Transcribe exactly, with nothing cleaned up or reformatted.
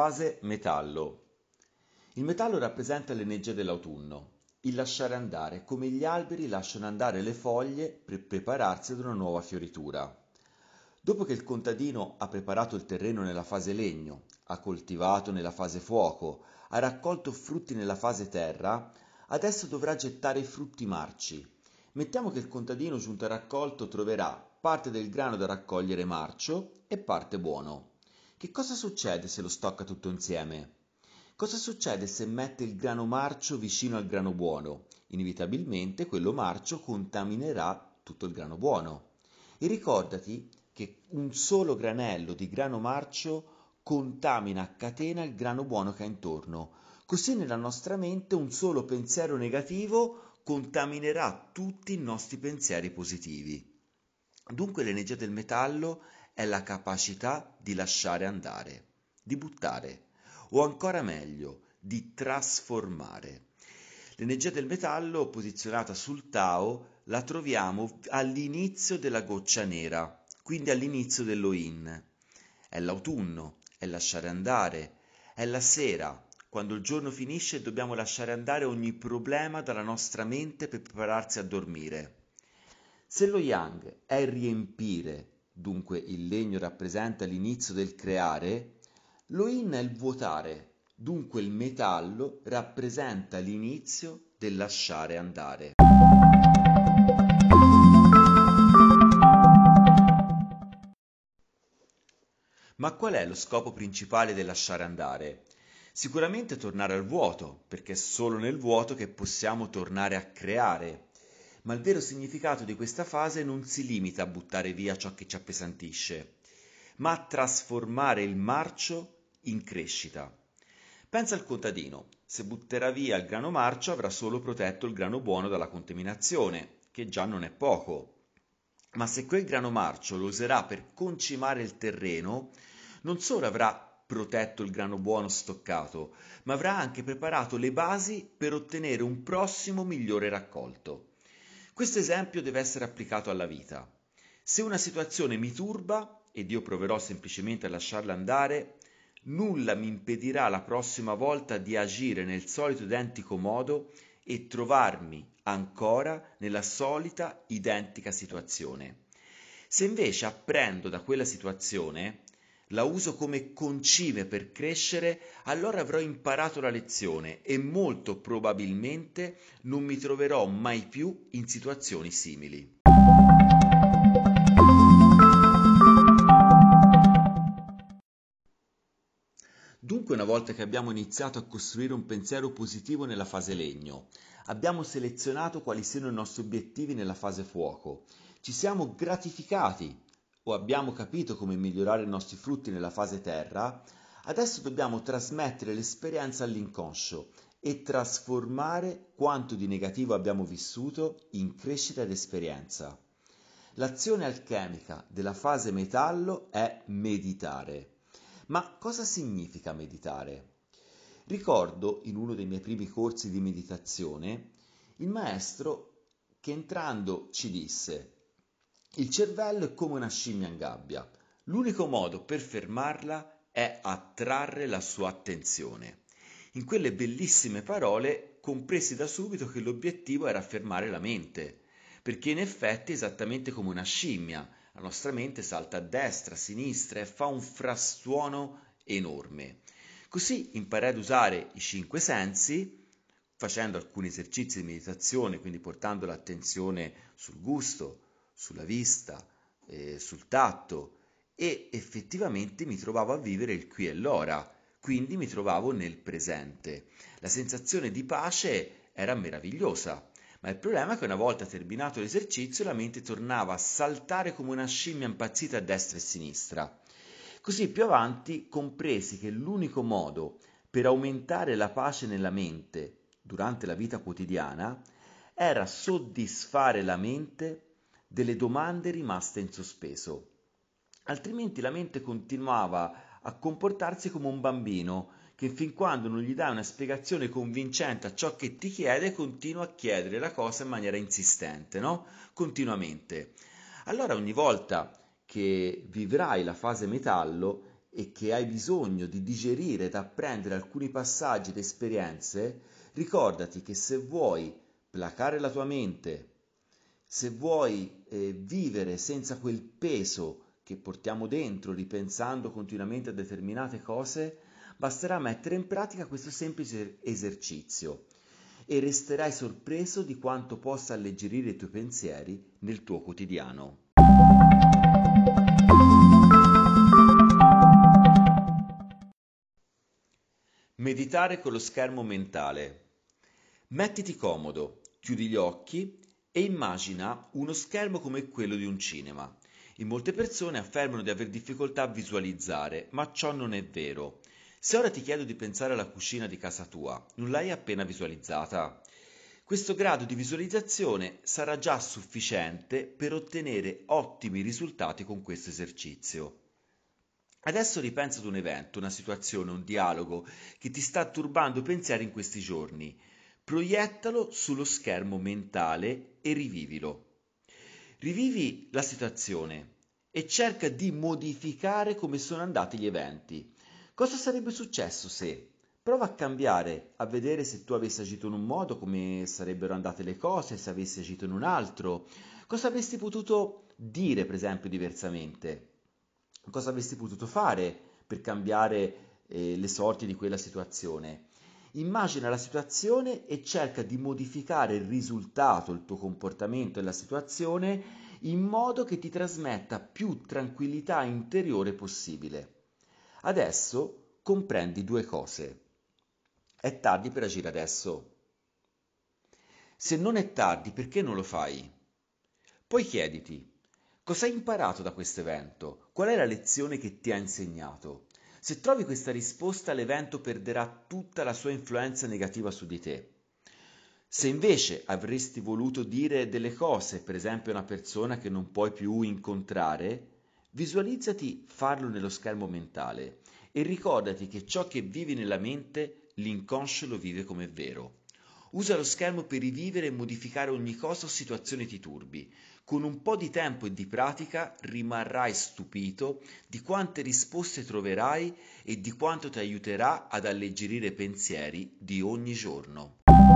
Fase metallo. Il metallo rappresenta l'energia dell'autunno, il lasciare andare, come gli alberi lasciano andare le foglie per prepararsi ad una nuova fioritura. Dopo che il contadino ha preparato il terreno nella fase legno, ha coltivato nella fase fuoco, ha raccolto frutti nella fase terra, adesso dovrà gettare i frutti marci. Mettiamo che il contadino giunto al raccolto troverà parte del grano da raccogliere marcio e parte buono. Che cosa succede se lo stocca tutto insieme? Cosa succede se mette il grano marcio vicino al grano buono? Inevitabilmente quello marcio contaminerà tutto il grano buono. E ricordati che un solo granello di grano marcio contamina a catena il grano buono che ha intorno. Così nella nostra mente un solo pensiero negativo contaminerà tutti i nostri pensieri positivi. Dunque l'energia del metallo è la capacità di lasciare andare, di buttare, o ancora meglio, di trasformare. L'energia del metallo, posizionata sul Tao, la troviamo all'inizio della goccia nera, quindi all'inizio dello Yin. È l'autunno, è lasciare andare, è la sera, quando il giorno finisce dobbiamo lasciare andare ogni problema dalla nostra mente per prepararsi a dormire. Se lo Yang è riempire, dunque il legno rappresenta l'inizio del creare, lo Yin è il vuotare, dunque il metallo rappresenta l'inizio del lasciare andare. Ma qual è lo scopo principale del lasciare andare? Sicuramente tornare al vuoto, perché è solo nel vuoto che possiamo tornare a creare. Ma il vero significato di questa fase non si limita a buttare via ciò che ci appesantisce, ma a trasformare il marcio in crescita. Pensa al contadino, se butterà via il grano marcio avrà solo protetto il grano buono dalla contaminazione, che già non è poco. Ma se quel grano marcio lo userà per concimare il terreno, non solo avrà protetto il grano buono stoccato, ma avrà anche preparato le basi per ottenere un prossimo migliore raccolto. Questo esempio deve essere applicato alla vita. Se una situazione mi turba, ed io proverò semplicemente a lasciarla andare, nulla mi impedirà la prossima volta di agire nel solito identico modo e trovarmi ancora nella solita identica situazione. Se invece apprendo da quella situazione, la uso come concime per crescere, allora avrò imparato la lezione e molto probabilmente non mi troverò mai più in situazioni simili. Dunque, una volta che abbiamo iniziato a costruire un pensiero positivo nella fase legno, abbiamo selezionato quali siano i nostri obiettivi nella fase fuoco, ci siamo gratificati o abbiamo capito come migliorare i nostri frutti nella fase terra, adesso dobbiamo trasmettere l'esperienza all'inconscio e trasformare quanto di negativo abbiamo vissuto in crescita ed esperienza. L'azione alchemica della fase metallo è meditare. Ma cosa significa meditare? Ricordo in uno dei miei primi corsi di meditazione il maestro che entrando ci disse: il cervello è come una scimmia in gabbia, l'unico modo per fermarla è attrarre la sua attenzione. In quelle bellissime parole compresi da subito che l'obiettivo era fermare la mente, perché in effetti è esattamente come una scimmia. La nostra mente salta a destra, a sinistra e fa un frastuono enorme. Così imparai ad usare i cinque sensi, facendo alcuni esercizi di meditazione, quindi portando l'attenzione sul gusto, sulla vista, eh, sul tatto, e effettivamente mi trovavo a vivere il qui e l'ora, quindi mi trovavo nel presente. La sensazione di pace era meravigliosa. Ma il problema è che una volta terminato l'esercizio la mente tornava a saltare come una scimmia impazzita a destra e a sinistra. Così più avanti compresi che l'unico modo per aumentare la pace nella mente durante la vita quotidiana era soddisfare la mente delle domande rimaste in sospeso. Altrimenti la mente continuava a comportarsi come un bambino che fin quando non gli dai una spiegazione convincente a ciò che ti chiede, continua a chiedere la cosa in maniera insistente, no? Continuamente. Allora ogni volta che vivrai la fase metallo, e che hai bisogno di digerire ed apprendere alcuni passaggi ed esperienze, ricordati che se vuoi placare la tua mente, se vuoi eh, vivere senza quel peso che portiamo dentro ripensando continuamente a determinate cose, basterà mettere in pratica questo semplice esercizio e resterai sorpreso di quanto possa alleggerire i tuoi pensieri nel tuo quotidiano. Meditare con lo schermo mentale. Mettiti comodo, chiudi gli occhi e immagina uno schermo come quello di un cinema. In molte persone affermano di aver difficoltà a visualizzare, ma ciò non è vero. Se ora ti chiedo di pensare alla cucina di casa tua, non l'hai appena visualizzata? Questo grado di visualizzazione sarà già sufficiente per ottenere ottimi risultati con questo esercizio. Adesso ripensa ad un evento, una situazione, un dialogo che ti sta turbando pensieri in questi giorni. Proiettalo sullo schermo mentale e rivivilo. Rivivi la situazione e cerca di modificare come sono andati gli eventi. Cosa sarebbe successo se? Prova a cambiare, a vedere se tu avessi agito in un modo, come sarebbero andate le cose, se avessi agito in un altro. Cosa avresti potuto dire, per esempio, diversamente? Cosa avresti potuto fare per cambiare eh, le sorti di quella situazione? Immagina la situazione e cerca di modificare il risultato, il tuo comportamento e la situazione in modo che ti trasmetta più tranquillità interiore possibile. Adesso comprendi due cose. È tardi per agire adesso? Se non è tardi, perché non lo fai? Poi chiediti: cosa hai imparato da questo evento? Qual è la lezione che ti ha insegnato? Se trovi questa risposta, l'evento perderà tutta la sua influenza negativa su di te. Se invece avresti voluto dire delle cose, per esempio a una persona che non puoi più incontrare, visualizzati farlo nello schermo mentale e ricordati che ciò che vivi nella mente, l'inconscio lo vive come vero. Usa lo schermo per rivivere e modificare ogni cosa o situazione ti turbi. Con un po' di tempo e di pratica rimarrai stupito di quante risposte troverai e di quanto ti aiuterà ad alleggerire pensieri di ogni giorno.